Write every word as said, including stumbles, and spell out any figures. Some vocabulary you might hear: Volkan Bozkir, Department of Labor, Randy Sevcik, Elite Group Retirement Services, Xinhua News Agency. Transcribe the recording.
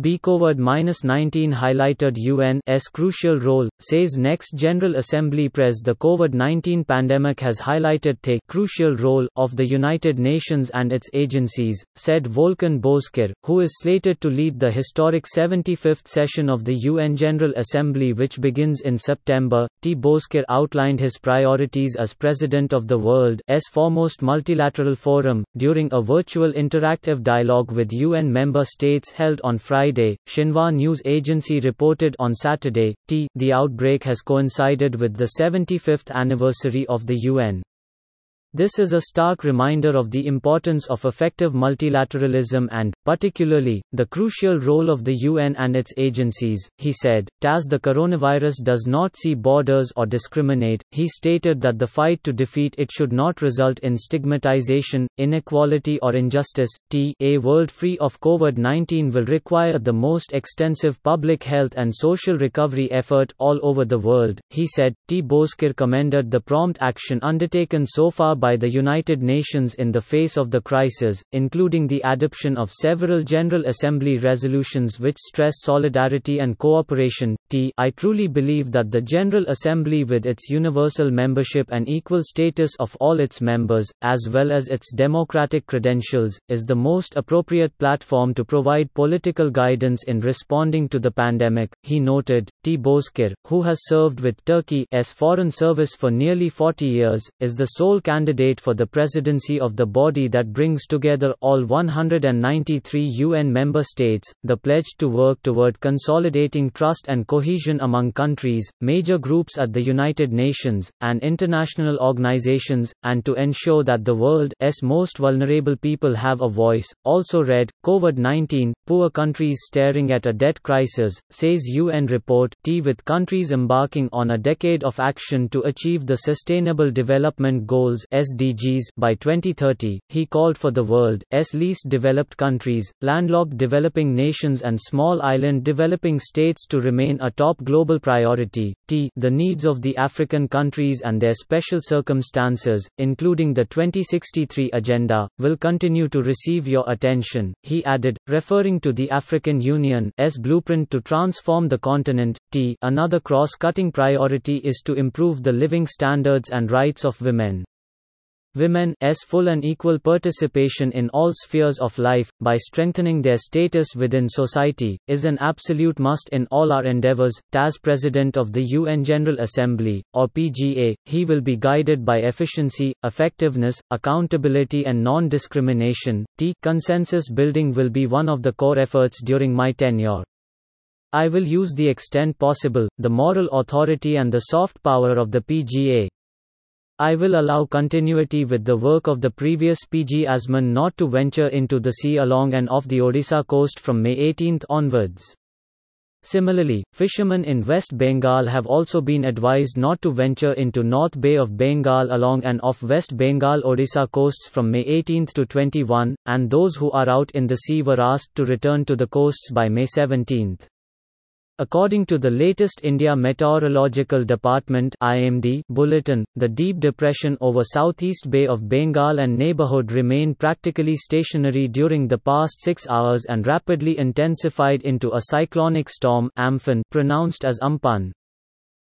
B COVID nineteen highlighted U N's crucial role, says Next General Assembly Press. The COVID nineteen pandemic has highlighted the crucial role of the United Nations and its agencies, said Volkan Bozkir, who is slated to lead the historic seventy-fifth session of the U N General Assembly, which begins in September. T. Bozkir outlined his priorities as president of the world's foremost multilateral forum, during a virtual interactive dialogue with U N member states held on Friday. Friday, Xinhua News Agency reported on Saturday, t the outbreak has coincided with the seventy-fifth anniversary of the U N. This is a stark reminder of the importance of effective multilateralism and, particularly, the crucial role of the U N and its agencies, he said. As the coronavirus does not see borders or discriminate, he stated that the fight to defeat it should not result in stigmatization, inequality or injustice. T a world free of COVID nineteen will require the most extensive public health and social recovery effort all over the world, he said. T. Bozkir commended the prompt action undertaken so far by the United Nations in the face of the crisis, including the adoption of several General Assembly resolutions which stress solidarity and cooperation. T I truly believe that the General Assembly, with its universal membership and equal status of all its members, as well as its democratic credentials, is the most appropriate platform to provide political guidance in responding to the pandemic, he noted. T. Bozkir, who has served with Turkey's Foreign Service for nearly forty years, is the sole candidate Candidate for the presidency of the body that brings together all one hundred ninety-three U N member states. The pledge to work toward consolidating trust and cohesion among countries, major groups at the United Nations, and international organizations, and to ensure that the world's most vulnerable people have a voice, also read. COVID nineteen, poor countries staring at a debt crisis, says U N report. T with countries embarking on a decade of action to achieve the Sustainable Development Goals S D Gs by twenty thirty, he called for the world's least developed countries, landlocked developing nations and small island developing states to remain a top global priority. T the needs of the African countries and their special circumstances, including the twenty sixty-three agenda, will continue to receive your attention, he added, referring to the African Union's blueprint to transform the continent. T another cross-cutting priority is to improve the living standards and rights of women. Women's full and equal participation in all spheres of life, by strengthening their status within society, is an absolute must in all our endeavors. As President of the U N General Assembly, or P G A, he will be guided by efficiency, effectiveness, accountability and non-discrimination. T Consensus building will be one of the core efforts during my tenure. I will use the extent possible, the moral authority and the soft power of the P G A. I will allow continuity with the work of the previous P G Asman not to venture into the sea along and off the Odisha coast from May eighteenth onwards. Similarly, fishermen in West Bengal have also been advised not to venture into North Bay of Bengal along and off West Bengal Odisha coasts from May eighteenth to twenty-first, and those who are out in the sea were asked to return to the coasts by May seventeenth. According to the latest India Meteorological Department I M D bulletin, the deep depression over southeast Bay of Bengal and neighborhood remained practically stationary during the past six hours and rapidly intensified into a cyclonic storm, Amphan, pronounced as Ampan.